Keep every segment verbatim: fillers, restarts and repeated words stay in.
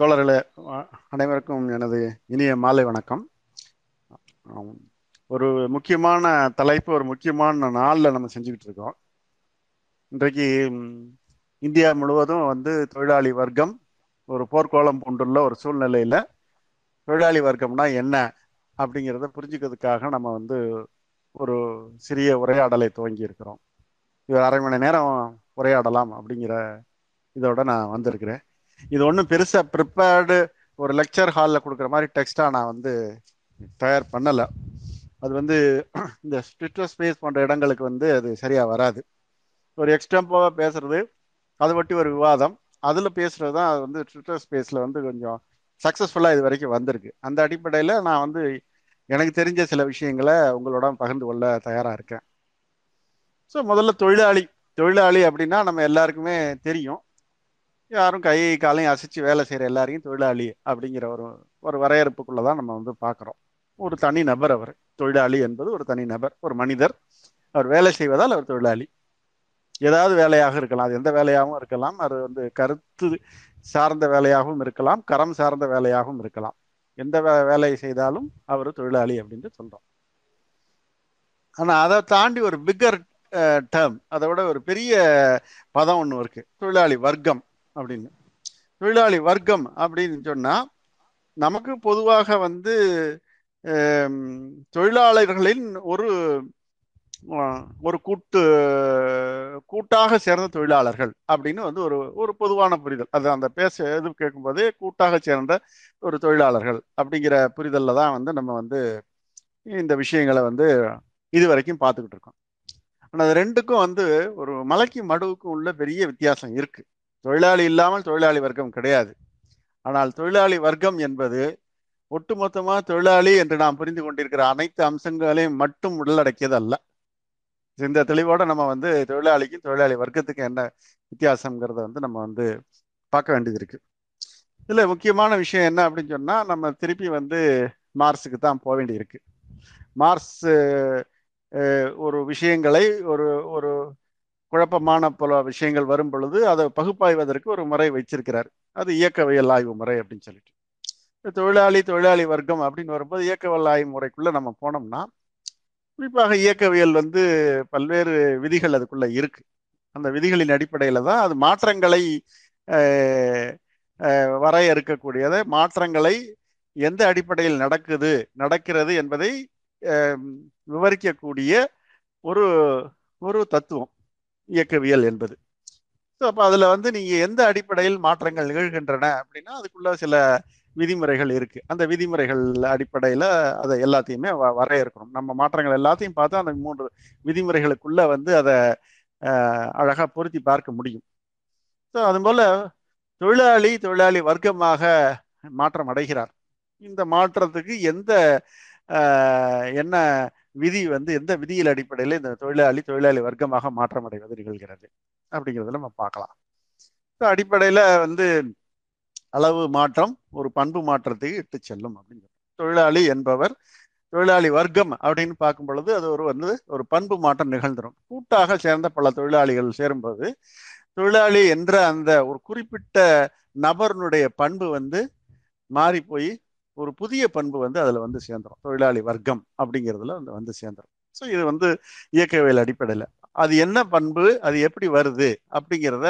தோழர்களே, அ- அனைவருக்கும் எனது இனிய மாலை வணக்கம். ஆம், ஒரு முக்கியமான தலைப்பு, ஒரு முக்கியமான நாளில் நம்ம செஞ்சுக்கிட்டு இருக்கோம். இன்றைக்கு ம், இந்தியா முழுவதும் வந்து தொழிலாளி வர்க்கம் ஒரு போர்க்கோளம் பூண்டுள்ள ஒரு சூழ்நிலையில் தொழிலாளி வர்க்கம்னா என்ன அப்படிங்கிறத புரிஞ்சுக்கிறதுக்காக நம்ம வந்து ஒரு சிறிய உரையாடலை துவங்கி இருக்கிறோம். இது ஒரு அரை மணி நேரம் உரையாடலாம் அப்படிங்கிற இதோட நான் வந்திருக்கிறேன். இது ஒன்றும் பெருசாக ப்ரிப்பேர்டு ஒரு லெக்சர் ஹாலில் கொடுக்குற மாதிரி டெக்ஸ்ட்டாக நான் வந்து தயார் பண்ணலை. அது வந்து இந்த ட்விட்டர் ஸ்பேஸ் போன்ற இடங்களுக்கு வந்து அது சரியாக வராது. ஒரு எக்ஸ்டம்போவாக பேசுறது, அதை ஒட்டி ஒரு விவாதம், அதில் பேசுறது தான் அது வந்து ட்விட்டர் ஸ்பேஸில் வந்து கொஞ்சம் சக்ஸஸ்ஃபுல்லாக இது வரைக்கும் வந்திருக்கு. அந்த அடிப்படையில் நான் வந்து எனக்கு தெரிஞ்ச சில விஷயங்களை உங்களோட பகிர்ந்து கொள்ள தயாராக இருக்கேன். ஸோ முதல்ல தொழிலாளி தொழிலாளி அப்படின்னா நம்ம எல்லாருக்குமே தெரியும். யாரும் கை காலையும் அசைச்சு வேலை செய்கிற எல்லாரையும் தொழிலாளி அப்படிங்கிற ஒரு ஒரு வரையறுப்புக்குள்ளே தான் நம்ம வந்து பார்க்குறோம். ஒரு தனி நபர், அவர் தொழிலாளி என்பது ஒரு தனி நபர், ஒரு மனிதர். அவர் வேலை செய்வதால் அவர் தொழிலாளி. ஏதாவது வேலையாக இருக்கலாம், அது எந்த வேலையாகவும் இருக்கலாம், அது வந்து கருத்து சார்ந்த வேலையாகவும் இருக்கலாம், கரம் சார்ந்த வேலையாகவும் இருக்கலாம். எந்த வே வேலையை செய்தாலும் அவர் தொழிலாளி அப்படின்னு சொல்கிறோம். ஆனால் அதை தாண்டி ஒரு பிக்கர் டேர்ம், அதை விட ஒரு பெரிய பதம் ஒன்று இருக்குது, தொழிலாளி வர்க்கம் அப்படின்னு. தொழிலாளி வர்க்கம் அப்படின்னு சொன்னால் நமக்கு பொதுவாக வந்து ஹம், தொழிலாளர்களின் ஒரு அஹ், ஒரு கூட்டு கூட்டாக சேர்ந்த தொழிலாளர்கள் அப்படின்னு வந்து ஒரு ஒரு பொதுவான புரிதல். அது அந்த பேச இது கேட்கும்போதே கூட்டாக சேர்ந்த ஒரு தொழிலாளர்கள் அப்படிங்கிற புரிதலில் தான் வந்து நம்ம வந்து இந்த விஷயங்களை வந்து இது வரைக்கும் பார்த்துக்கிட்டு இருக்கோம். ஆனால் அது ரெண்டுக்கும் வந்து ஒரு மலைக்கு மடுவுக்கும் உள்ள பெரிய வித்தியாசம் இருக்கு. தொழிலாளி இல்லாமல் தொழிலாளி வர்க்கம் கிடையாது. ஆனால் தொழிலாளி வர்க்கம் என்பது ஒட்டுமொத்தமாக தொழிலாளி என்று நாம் புரிந்து கொண்டிருக்கிற அனைத்து அம்சங்களையும் மட்டும் உள்ளடக்கியது அல்ல. இந்த தெளிவோட நம்ம வந்து தொழிலாளிக்கும் தொழிலாளி வர்க்கத்துக்கு என்ன வித்தியாசங்கிறத வந்து நம்ம வந்து பார்க்க வேண்டியது இருக்கு. இதுல முக்கியமான விஷயம் என்ன அப்படின்னு சொன்னா, நம்ம திருப்பி வந்து மார்ஸுக்கு தான் போக வேண்டியிருக்கு. மார்ஸ் அஹ், அஹ், ஒரு விஷயங்களை ஒரு ஒரு குழப்பமான பல விஷயங்கள் வரும் பொழுது அதை பகுப்பாய்வதற்கு ஒரு முறை வைச்சிருக்கிறார். அது இயக்கவியல் ஆய்வு முறை அப்படின்னு சொல்லிட்டு. இந்த தொழிலாளி தொழிலாளி வர்க்கம் அப்படின்னு வரும்போது இயக்கவியல் ஆய்வு முறைக்குள்ள நம்ம போனோம்னா, குறிப்பாக இயக்கவியல் வந்து பல்வேறு விதிகள் அதுக்குள்ள இருக்கு. அந்த விதிகளின் அடிப்படையில தான் அது மாற்றங்களை அஹ், அஹ், வரையறுக்கக்கூடியது. மாற்றங்களை எந்த அடிப்படையில் நடக்குது நடக்கிறது என்பதை அஹ், விவரிக்கக்கூடிய ஒரு ஒரு தத்துவம் இயக்கவியல் என்பது. ஸோ அப்போ அதில் வந்து நீங்கள் எந்த அடிப்படையில் மாற்றங்கள் நிகழ்கின்றன அப்படின்னா அதுக்குள்ள சில விதிமுறைகள் இருக்கு. அந்த விதிமுறைகள் அடிப்படையில் அதை எல்லாத்தையுமே வ வரையறுக்கணும். நம்ம மாற்றங்கள் எல்லாத்தையும் பார்த்தா அந்த மூன்று விதிமுறைகளுக்குள்ள வந்து அதை அஹ், அழகா பொருத்தி பார்க்க முடியும். ஸோ அதுபோல தொழிலாளி தொழிலாளி வர்க்கமாக மாற்றம் அடைகிறார். இந்த மாற்றத்துக்கு எந்த அஹ், என்ன விதி வந்து எந்த விதியில் அடிப்படையில் இந்த தொழிலாளி தொழிலாளி வர்க்கமாக மாற்றம் அடைவது நிகழ்கிறது அப்படிங்கிறத நம்ம பார்க்கலாம். ஸோ அடிப்படையில் வந்து அளவு மாற்றம் ஒரு பண்பு மாற்றத்துக்கு இட்டு செல்லும் அப்படிங்கிறது. தொழிலாளி என்பவர் தொழிலாளி வர்க்கம் அப்படின்னு பார்க்கும் பொழுது அது ஒரு வந்து ஒரு பண்பு மாற்றம் நிகழ்ந்துடும். கூட்டாக சேர்ந்த பல தொழிலாளிகள் சேரும்போது தொழிலாளி என்ற அந்த ஒரு குறிப்பிட்ட நபருடைய பண்பு வந்து மாறி போய் ஒரு புதிய பண்பு வந்து அதில் வந்து சேர்ந்துடும். தொழிலாளி வர்க்கம் அப்படிங்கிறதுல வந்து வந்து சேர்ந்துடும். ஸோ இது வந்து இயக்கவியல் அடிப்படையில் அது என்ன பண்பு, அது எப்படி வருது அப்படிங்கிறத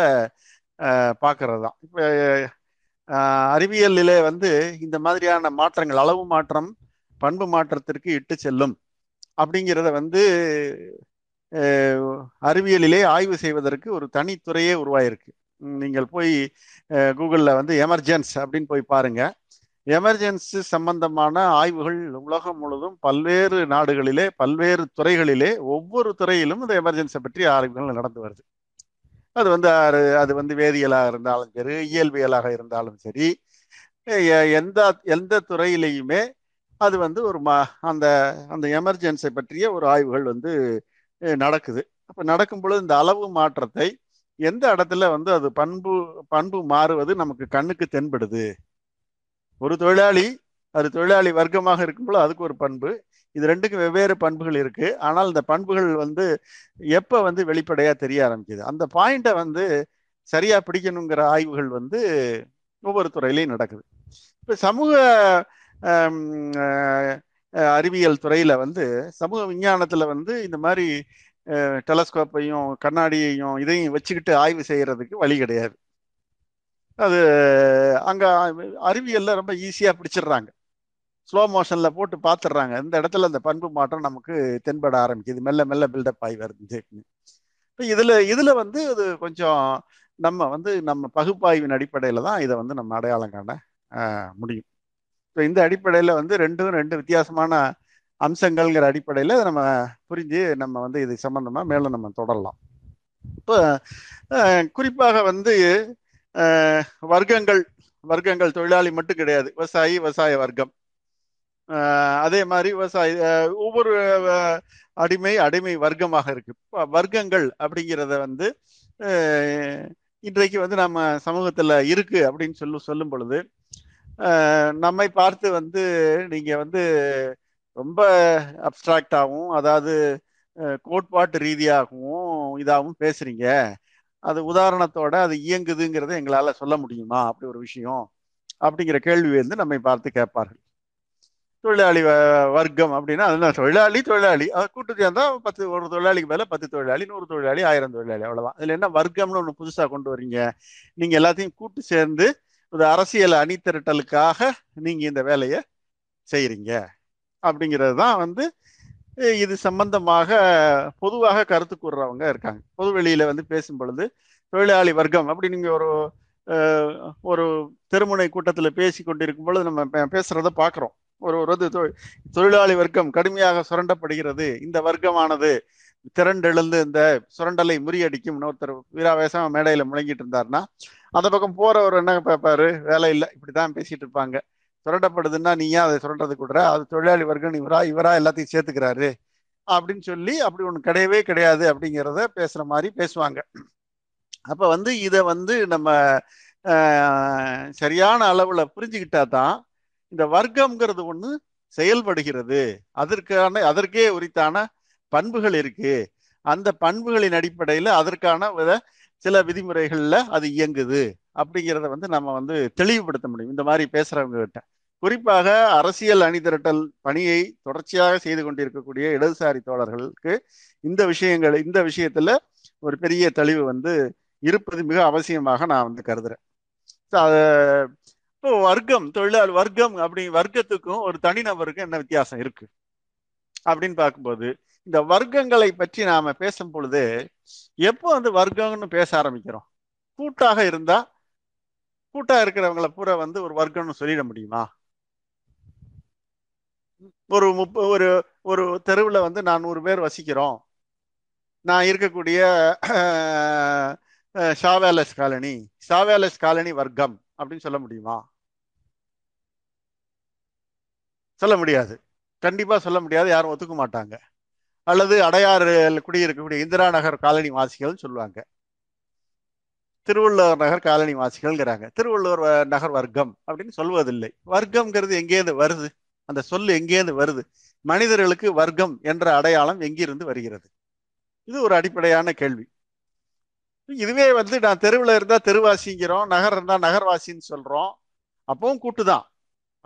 பார்க்கறது தான். இப்போ அஹ் அறிவியலிலே வந்து இந்த மாதிரியான மாற்றங்கள், அளவு மாற்றம் பண்பு மாற்றத்திற்கு இட்டு செல்லும் அப்படிங்கிறத வந்து அஹ் அறிவியலிலே ஆய்வு செய்வதற்கு ஒரு தனித்துறையே உருவாயிருக்கு. உம் நீங்கள் போய் அஹ் கூகுளில் வந்து எமர்ஜென்ஸ் அப்படின்னு போய் பாருங்க. எமர்ஜென்ஸ் சம்பந்தமான ஆய்வுகள் உலகம் முழுதும் பல்வேறு நாடுகளிலே பல்வேறு துறைகளிலே ஒவ்வொரு துறையிலும் இந்த எமர்ஜென்ஸை பற்றி ஆய்வுகள் நடந்து வருது. அது வந்து ஆறு- அது வந்து வேதியியலாக இருந்தாலும் சரி, இயல்பியலாக இருந்தாலும் சரி, எ- எந்த எந்த துறையிலையுமே அது வந்து ஒரு மா அந்த அந்த எமர்ஜென்ஸை பற்றிய ஒரு ஆய்வுகள் வந்து அஹ், நடக்குது. அப்போ நடக்கும் பொழுது இந்த அளவு மாற்றத்தை எந்த இடத்துல வந்து அது பண்பு பண்பு மாறுவது நமக்கு கண்ணுக்கு தென்படுது. ஒரு தொழிலாளி அது தொழிலாளி வர்க்கமாக இருக்கும்போது அதுக்கு ஒரு பண்பு, இது ரெண்டுக்கும் வெவ்வேறு பண்புகள் இருக்கு. ஆனால் இந்த பண்புகள் வந்து எப்ப வந்து வெளிப்படையா தெரிய ஆரம்பிக்குது, அந்த பாயிண்ட்டை வந்து சரியா பிடிக்கணுங்கிற ஆய்வுகள் வந்து ஒவ்வொரு துறையிலையும் நடக்குது. இப்போ சமூக அறிவியல் துறையில வந்து சமூக விஞ்ஞானத்துல வந்து இந்த மாதிரி டெலஸ்கோப்பையும் கண்ணாடியையும் இதையும் வச்சுக்கிட்டு ஆய்வு செய்யறதுக்கு வழி கிடையாது. அது அங்கே அறிவியல்ல ரொம்ப ஈஸியாக பிடிச்சிடுறாங்க, ஸ்லோ மோஷன்ல போட்டு பார்த்துடுறாங்க. இந்த இடத்துல அந்த பண்பு மாற்றம் நமக்கு தென்பட ஆரம்பிக்குது, மெல்ல மெல்ல பில்டப் ஆகி வருது. இப்போ இதுல இதுல வந்து அது கொஞ்சம் நம்ம வந்து நம்ம பகுப்பாய்வின் அடிப்படையில தான் இதை வந்து நம்ம அடையாளம் காண முடியும். ஸோ இந்த அடிப்படையில வந்து ரெண்டும் ரெண்டு வித்தியாசமான அம்சங்கள்ங்கிற அடிப்படையில நம்ம புரிஞ்சு நம்ம வந்து இது சம்பந்தமா மேலும் நம்ம தொடரலாம். இப்போ குறிப்பாக வந்து வர்க்கங்கள் வர்க்கங்கள் தொழிலாளி மட்டும் கிடையாது, விவசாயி விவசாய வர்க்கம், அதே மாதிரி விவசாயி ஒவ்வொரு அடிமை அடிமை வர்க்கமாக இருக்கு. வர்க்கங்கள் அப்படிங்கிறத வந்து இன்றைக்கு வந்து நம்ம சமூகத்துல இருக்கு அப்படின்னு சொல்லி சொல்லும் பொழுது நம்மை பார்த்து வந்து நீங்க வந்து ரொம்ப அப்டிராக்டாகவும் அதாவது கோட்பாட்டு ரீதியாகவும் இதாகவும் பேசுறீங்க, அது உதாரணத்தோட அது இயங்குதுங்கிறத எங்களால சொல்ல முடியுமா அப்படி ஒரு விஷயம் அப்படிங்கிற கேள்வி வந்து நம்மை பார்த்து கேட்பார்கள். தொழிலாளி வர்க்கம் அப்படின்னா அதுதான் தொழிலாளி தொழிலாளி அதை கூட்டு சேர்ந்தா பத்து ஒரு தொழிலாளிக்கு மேல பத்து தொழிலாளி நூறு தொழிலாளி ஆயிரம் தொழிலாளி அவ்வளவுதான். இதுல என்ன வர்க்கம்னு ஒன்று புதுசா கொண்டு வரீங்க, நீங்க எல்லாத்தையும் கூட்டு சேர்ந்து ஒரு அரசியல் அணிதிரட்டலுக்காக நீங்க இந்த வேலையை செய்யறீங்க அப்படிங்கிறது தான் வந்து இது சம்பந்தமாக பொதுவாக கருத்து கூறுறவங்க இருக்காங்க. பொதுவெளியில வந்து பேசும் பொழுது தொழிலாளி வர்க்கம் அப்படி நீங்க ஒரு ஒரு தெருமுனை கூட்டத்துல பேசி கொண்டிருக்கும் பொழுது நம்ம பேசுறத பாக்குறோம். ஒரு ஒரு தொழிலாளி வர்க்கம் கடுமையாக சுரண்டப்படுகிறது, இந்த வர்க்கமானது திரண்டெழுந்து இந்த சுரண்டலை முறியடிக்கும்னு ஒருத்தர் வீராவேசமா மேடையில முழங்கிட்டு இருந்தாருன்னா அந்த பக்கம் போறவர் என்ன பார்ப்பாரு, வேலை இல்லை இப்படிதான் பேசிட்டு இருப்பாங்க, சுரண்டப்படுதுன்னா நீ ஏன் அதை சுரண்டது கூடுற, அது தொழிலாளி வர்க்கம் இவரா இவரா எல்லாத்தையும் சேர்த்துக்கிறாரு அப்படின்னு சொல்லி அப்படி ஒன்று கிடையவே கிடையாது அப்படிங்கிறத பேசுற மாதிரி பேசுவாங்க. அப்ப வந்து இதை வந்து நம்ம சரியான அளவுல புரிஞ்சுக்கிட்டா தான் இந்த வர்க்கம்ங்கிறது ஒண்ணு செயல்படுகிறது, அதற்கான அதற்கே உரித்தான பண்புகள் இருக்கு, அந்த பண்புகளின் அடிப்படையில அதற்கான சில விதிமுறைகள்ல அது இயங்குது அப்படிங்கிறத வந்து நம்ம வந்து தெளிவுபடுத்த முடியும். இந்த மாதிரி பேசுறவங்க கிட்ட குறிப்பாக அரசியல் அணிதிரட்டல் பணியை தொடர்ச்சியாக செய்து கொண்டிருக்கக்கூடிய இடதுசாரி தோழர்களுக்கு இந்த விஷயங்கள் இந்த விஷயத்துல ஒரு பெரிய தெளிவு வந்து இருப்பது மிக அவசியமாக நான் வந்து கருதுறேன். இப்போ வர்க்கம் தொழிலாளி வர்க்கம் அப்படி வர்க்கத்துக்கும் ஒரு தனிநபருக்கும் என்ன வித்தியாசம் இருக்கு அப்படின்னு பார்க்கும்போது இந்த வர்க்கங்களை பற்றி நாம பேசும் பொழுது எப்போ வந்து வர்க்கம்னு பேச ஆரம்பிக்கிறோம்? கூட்டாக இருந்தா கூட்டா இருக்கிறவங்களை பூரா வந்து ஒரு வர்க்கம்னு சொல்லிட முடியுமா? ஒரு முப்ப ஒரு ஒரு தெருவில் வந்து நானூறு பேர் வசிக்கிறோம், நான் இருக்கக்கூடிய ஷாவேலஸ் காலனி ஷாவேலஸ் காலனி வர்க்கம் அப்படின்னு சொல்ல முடியுமா? சொல்ல முடியாது, கண்டிப்பா சொல்ல முடியாது, யாரும் ஒத்துக்க மாட்டாங்க. அல்லது அடையாறு குடியிருக்கக்கூடிய இந்திரா நகர் காலனி வாசிகள் சொல்லுவாங்க, திருவள்ளுவர் நகர் காலனி வாசிகள்ங்கிறாங்க, திருவள்ளுவர் நகர் வர்க்கம் அப்படின்னு சொல்வதில்லை. வர்க்கம்ங்கிறது எங்கேருந்து வருது? அந்த சொல் எங்கேருந்து வருது? மனிதர்களுக்கு வர்க்கம் என்ற அடையாளம் எங்கிருந்து வருகிறது? இது ஒரு அடிப்படையான கேள்வி. இதுவே வந்து நான் தெருவில் இருந்தா தெருவாசிங்கிறோம், நகர் இருந்தா நகர்வாசின்னு சொல்றோம், அப்பவும் கூட்டுதான்.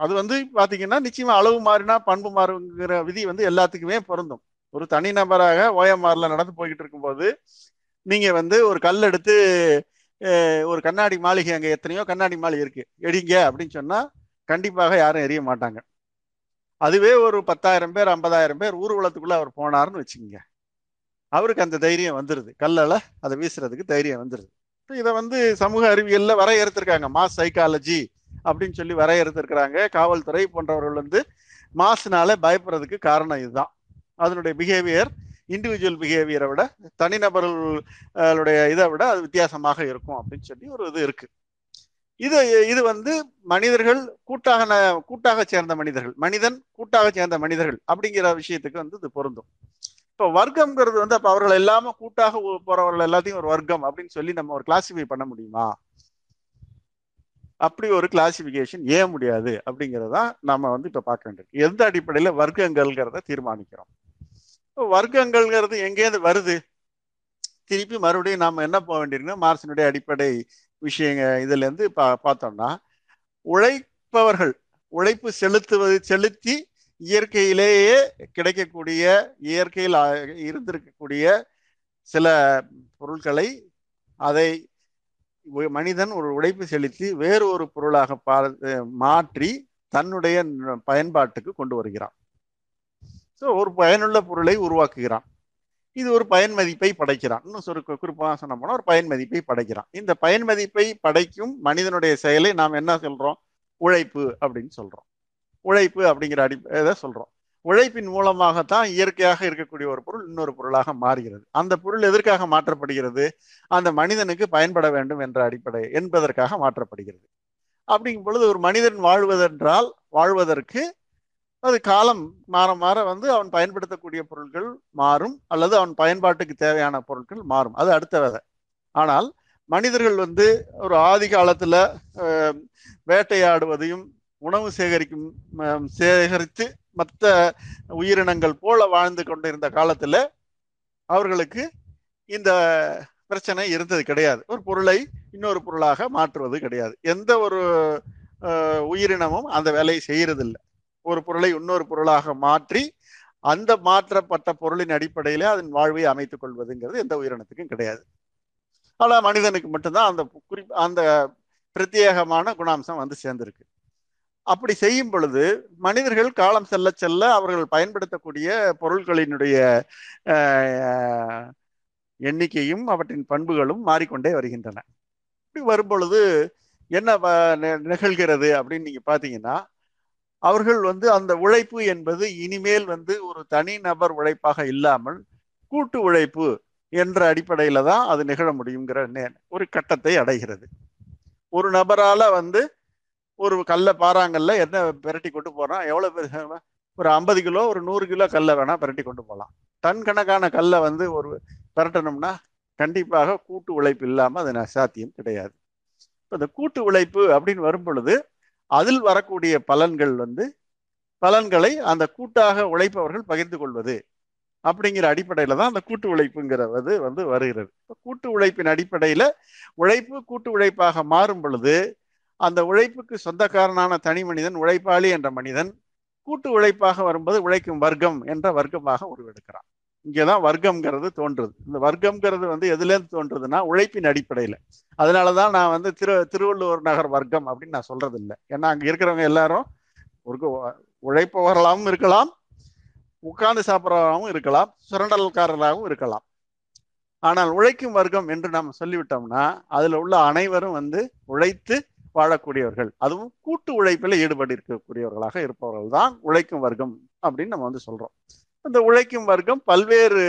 அது வந்து பாத்தீங்கன்னா நிச்சயமா அளவு மாறினா பண்பு மாறுங்கிற விதி வந்து எல்லாத்துக்குமே பொருந்தும். ஒரு தனிநபராக ஓஎம்ஆர்ல நடந்து போய்கிட்டு இருக்கும்போது நீங்க வந்து ஒரு கல் எடுத்து ஒரு கண்ணாடி மாளிகை அங்கே எத்தனையோ கண்ணாடி மாளிகை இருக்கு எடிங்க அப்படின்னு சொன்னா கண்டிப்பாக யாரும் எரிய மாட்டாங்க. அதுவே ஒரு பத்தாயிரம் பேர் ஐம்பதாயிரம் பேர் ஊர்வலத்துக்குள்ள அவர் போனார்னு வச்சுக்கோங்க, அவருக்கு அந்த தைரியம் வந்துடுது, கல்லால அதை வீசுறதுக்கு தைரியம் வந்துடுது. இதை வந்து சமூக அறிவியல்ல வரையறுத்திருக்காங்க, மாஸ் சைக்காலஜி அப்படின்னு சொல்லி வரையறுத்திருக்கிறாங்க. காவல்துறை போன்றவர்கள் வந்து மாசுனால பயப்படுறதுக்கு காரணம் இதுதான், அதனுடைய பிஹேவியர் இண்டிவிஜுவல் பிஹேவியரை விட தனிநபர்களுடைய இதை விட அது வித்தியாசமாக இருக்கும் அப்படின்னு சொல்லி ஒரு இது இருக்கு. இது இது வந்து மனிதர்கள் கூட்டாக கூட்டாக சேர்ந்த மனிதர்கள் மனிதன் கூட்டாக சேர்ந்த மனிதர்கள் அப்படிங்கிற விஷயத்துக்கு வந்து இது பொருந்தும். இப்போ வர்க்கம்ங்கிறது வந்து அப்போ அவர்கள் எல்லாமே கூட்டாக போறவர்கள் எல்லாத்தையும் ஒரு வர்க்கம் அப்படின்னு சொல்லி நம்ம ஒரு கிளாசிஃபை பண்ண முடியுமா? அப்படி ஒரு கிளாசிஃபிகேஷன் ஏன் முடியாது அப்படிங்கிறதான் நம்ம வந்து இப்போ பார்க்க வேண்டியிருக்கு. எந்த அடிப்படையில் வர்க்கங்கள்ங்கிறத தீர்மானிக்கிறோம்? வர்க்கங்கள்ங்கிறது எங்கேயிருந்து வருது? திருப்பி மறுபடியும் நாம் என்ன போக வேண்டியிருக்கோம், மார்க்சினுடைய அடிப்படை விஷயங்க இதுலேருந்து பா பார்த்தோம்னா உழைப்பவர்கள் உழைப்பு செலுத்துவது செலுத்தி இயற்கையிலேயே கிடைக்கக்கூடிய இயற்கையில் இருந்திருக்கக்கூடிய சில பொருட்களை அதை மனிதன் ஒரு உழைப்பு செலுத்தி வேறு ஒரு பொருளாக பார்த்து மாற்றி தன்னுடைய பயன்பாட்டுக்கு கொண்டு வருகிறான். ஸோ ஒரு பயனுள்ள பொருளை உருவாக்குகிறான். இது ஒரு பயன் மதிப்பை படைக்கிறான். இன்னும் சொல் குறிப்பாக சொன்ன போனால் ஒரு பயன் மதிப்பை படைக்கிறான். இந்த பயன் மதிப்பை படைக்கும் மனிதனுடைய செயலை நாம் என்ன சொல்கிறோம்? உழைப்பு அப்படின்னு சொல்கிறோம். உழைப்பு அப்படிங்கிற அடிப்படை சொல்கிறோம். உழைப்பின் மூலமாகத்தான் இயற்கையாக இருக்கக்கூடிய ஒரு பொருள் இன்னொரு பொருளாக மாறுகிறது. அந்த பொருள் எதற்காக மாற்றப்படுகிறது? அந்த மனிதனுக்கு பயன்பட வேண்டும் என்ற அடிப்படை என்பதற்காக மாற்றப்படுகிறது. அப்படிங்கும் பொழுது ஒரு மனிதன் வாழ்வதென்றால் வாழ்வதற்கு அது காலம் மாற மாற வந்து அவன் பயன்படுத்தக்கூடிய பொருட்கள் மாறும், அல்லது அவன் பயன்பாட்டுக்கு தேவையான பொருட்கள் மாறும். அது அடுத்த வேலை. ஆனால் மனிதர்கள் வந்து ஒரு ஆதி காலத்தில் வேட்டையாடுவதையும் உணவு சேகரிக்கும் சேகரித்து மற்ற உயிரினங்கள் போல வாழ்ந்து கொண்டிருந்த காலத்தில் அவர்களுக்கு இந்த பிரச்சனை இருந்தது கிடையாது. ஒரு பொருளை இன்னொரு பொருளாக மாற்றுவது கிடையாது. எந்த ஒரு உயிரினமும் அந்த வேலையை செய்யறதில்லை. ஒரு பொருளை இன்னொரு பொருளாக மாற்றி அந்த மாற்றப்பட்ட பொருளின் அடிப்படையில அதன் வாழ்வை அமைத்துக் கொள்வதுங்கிறது எந்த உயிரினத்துக்கும் கிடையாது. ஆனால் மனிதனுக்கு மட்டும்தான் அந்த குறி அந்த பிரத்யேகமான குணாம்சம் வந்து சேர்ந்திருக்கு. அப்படி செய்யும் பொழுது மனிதர்கள் காலம் செல்ல செல்ல அவர்கள் பயன்படுத்தக்கூடிய பொருட்களினுடைய எண்ணிக்கையும் அவற்றின் பண்புகளும் மாறிக்கொண்டே வருகின்றன. இப்படி வரும்பொழுது என்ன நிகழ்கிறது அப்படின்னு நீங்க பார்த்தீங்கன்னா, அவர்கள் வந்து அந்த உழைப்பு என்பது இனிமேல் வந்து ஒரு தனி நபர் உழைப்பாக இல்லாமல் கூட்டு உழைப்பு என்ற அடிப்படையில தான் அது நிகழ முடியுங்கிற ஒரு கட்டத்தை அடைகிறது. ஒரு நபரால் வந்து ஒரு கல்லை பாறாங்கல்ல என்ன பெரட்டி கொண்டு போறான், எவ்வளோ பெரிய ஒரு ஐம்பது கிலோ ஒரு நூறு கிலோ கல்லை வேணா பெரட்டி கொண்டு போகலாம். டன் கணக்கான கல்லை வந்து ஒரு பெரட்டணும்னா கண்டிப்பாக கூட்டு உழைப்பு இல்லாமல் அது சாத்தியம் கிடையாது. இப்போ இந்த கூட்டு உழைப்பு அப்படின்னு வரும் பொழுது அதில் வரக்கூடிய பலன்கள் வந்து பலன்களை அந்த கூட்டாக உழைப்பவர்கள் பகிர்ந்து கொள்வது அப்படிங்கிற அடிப்படையில் தான் அந்த கூட்டு உழைப்புங்கிறது வந்து வருகிறது. இப்போ கூட்டு உழைப்பின் அடிப்படையில் உழைப்பு கூட்டு உழைப்பாக மாறும் பொழுது அந்த உழைப்புக்கு சொந்தக்காரனான தனி மனிதன் உழைப்பாளி என்ற மனிதன், கூட்டு உழைப்பாக வரும்போது உழைக்கும் வர்க்கம் என்ற வர்க்கமாக உருவெடுக்கிறான். இங்கேதான் வர்க்கம்ங்கிறது தோன்றுது. இந்த வர்க்கம்ங்கிறது வந்து எதுலேருந்து தோன்றுதுன்னா உழைப்பின் அடிப்படையில். அதனால தான் நான் வந்து திரு திருவள்ளுவர் நகர் வர்க்கம் அப்படின்னு நான் சொல்றது இல்லை. ஏன்னா அங்கே இருக்கிறவங்க எல்லாரும் ஒரு உழைப்பவர்களாகவும் இருக்கலாம், உட்கார்ந்து சாப்பிட்றவராகவும் இருக்கலாம், சுரண்டல்காரராகவும் இருக்கலாம். ஆனால் உழைக்கும் வர்க்கம் என்று நாம் சொல்லிவிட்டோம்னா அதில் உள்ள அனைவரும் வந்து உழைத்து வாழக்கூடியவர்கள், அதுவும் கூட்டு உழைப்பில் ஈடுபட்டு இருக்கக்கூடியவர்களாக இருப்பவர்கள் தான் உழைக்கும் வர்க்கம் அப்படின்னு நம்ம வந்து சொல்றோம். அந்த உழைக்கும் வர்க்கம் பல்வேறு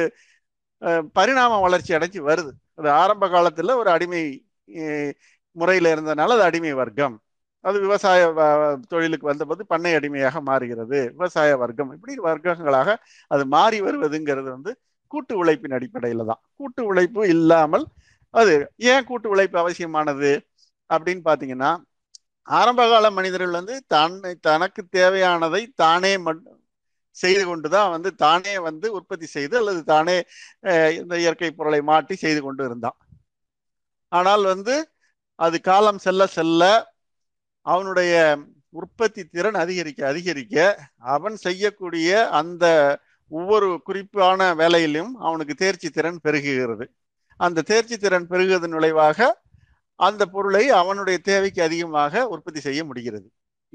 பரிணாம வளர்ச்சி அடைஞ்சு வருது. அது ஆரம்ப காலத்துல ஒரு அடிமை முறையில இருந்ததுனால அது அடிமை வர்க்கம், அது விவசாய தொழிலுக்கு வந்தபோது பண்ணை அடிமையாக மாறுகிறது, விவசாய வர்க்கம், இப்படி வர்க்கங்களாக அது மாறி வருவதுங்கிறது வந்து கூட்டு உழைப்பின் அடிப்படையில தான். கூட்டு உழைப்பு இல்லாமல் அது ஏன் கூட்டு உழைப்பு அவசியமானது அப்படின்னு பார்த்தீங்கன்னா, ஆரம்பகால மனிதர்கள் வந்து தன் தனக்கு தேவையானதை தானே மட் செய்து கொண்டு தான் வந்து தானே வந்து உற்பத்தி செய்து அல்லது தானே இந்த இயற்கை பொருளை மாற்றி செய்து கொண்டு இருந்தான். ஆனால் வந்து அது காலம் செல்ல செல்ல அவனுடைய உற்பத்தி திறன் அதிகரிக்க அதிகரிக்க அவன் செய்யக்கூடிய அந்த ஒவ்வொரு குறிப்பான வேலையிலும் அவனுக்கு தேர்ச்சி திறன் பெருகுகிறது. அந்த தேர்ச்சி திறன் பெருகுவதன் விளைவாக அந்த பொருளை அவனுடைய தேவைக்கு அதிகமாக உற்பத்தி செய்ய முடிகிறது.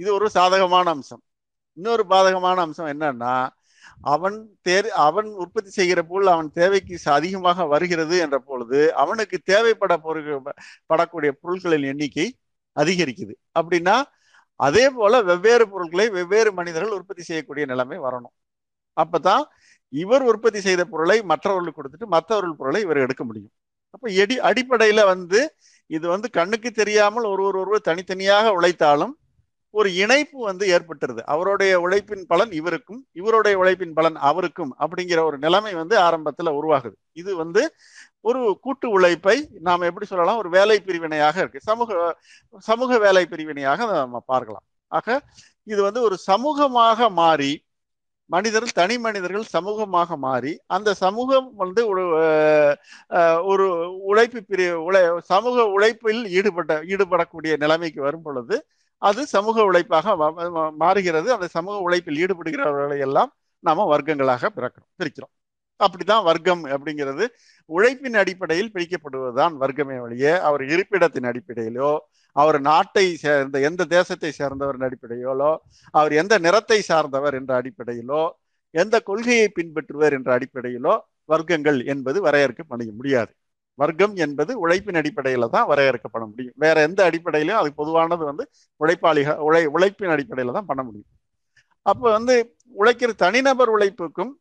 இது ஒரு சாதகமான அம்சம். இன்னொரு பாதகமான அம்சம் என்னன்னா, அவன் தே அவன் உற்பத்தி செய்கிற பொருள் அவன் தேவைக்கு அதிகமாக வருகிறது என்ற பொழுது அவனுக்கு தேவைப்பட பொருள் படக்கூடிய பொருட்களின் எண்ணிக்கை அதிகரிக்குது. அப்படின்னா அதே போல வெவ்வேறு பொருட்களை வெவ்வேறு மனிதர்கள் உற்பத்தி செய்யக்கூடிய நிலைமை வரணும். அப்பதான் இவர் உற்பத்தி செய்த பொருளை மற்றவர்களுக்கு கொடுத்துட்டு மற்றவர்கள் பொருளை இவர் எடுக்க முடியும். அப்போ எடி அடிப்படையில வந்து இது வந்து கண்ணுக்கு தெரியாமல் ஒருவர் ஒருவர் தனித்தனியாக உழைத்தாலும் ஒரு இணைப்பு வந்து ஏற்பட்டுருது. அவருடைய உழைப்பின் பலன் இவருக்கும், இவருடைய உழைப்பின் பலன் அவருக்கும், அப்படிங்கிற ஒரு நிலைமை வந்து ஆரம்பத்துல உருவாகுது. இது வந்து ஒரு கூட்டு உழைப்பை நாம் எப்படி சொல்லலாம், ஒரு வேலை பிரிவினையாக இருக்கு. சமூக சமூக வேலை பிரிவினையாக நம்ம பார்க்கலாம். ஆக இது வந்து ஒரு சமூகமாக மாறி மனிதர்கள் தனி மனிதர்கள் சமூகமாக மாறி அந்த சமூகம் வந்து ஒரு ஒரு உழைப்பு பிரி உழை சமூக உழைப்பில் ஈடுபட்ட ஈடுபடக்கூடிய நிலைமைக்கு வரும் பொழுது அது சமூக உழைப்பாக மாறுகிறது. அந்த சமூக உழைப்பில் ஈடுபடுகிறவர்களை எல்லாம் நாம வர்க்கங்களாக பிறக்கிறோம் பிரிக்கிறோம். அப்படிதான் வர்க்கம் அப்படிங்கிறது உழைப்பின் அடிப்படையில் பிரிக்கப்படுவதுதான் வர்க்கமே வழியே, அவர் இருப்பிடத்தின் அடிப்படையிலோ அவர் நாட்டை சேர்ந்த எந்த தேசத்தை சேர்ந்தவர் அடிப்படையிலோ அவர் எந்த நிறத்தை சார்ந்தவர் என்ற அடிப்படையிலோ எந்த கொள்கையை பின்பற்றுவர் என்ற அடிப்படையிலோ வர்க்கங்கள் என்பது வரையறுக்கப்பட முடியாது. வர்க்கம் என்பது உழைப்பின் அடிப்படையில தான் வரையறுக்கப்பட முடியும். வேற எந்த அடிப்படையிலும் அது பொதுவானது வந்து உழைப்பாளிகள் உழை உழைப்பின் அடிப்படையில தான் பண்ண முடியும். அப்போ வந்து உழைக்கிற தனிநபர் உழைப்புக்கும்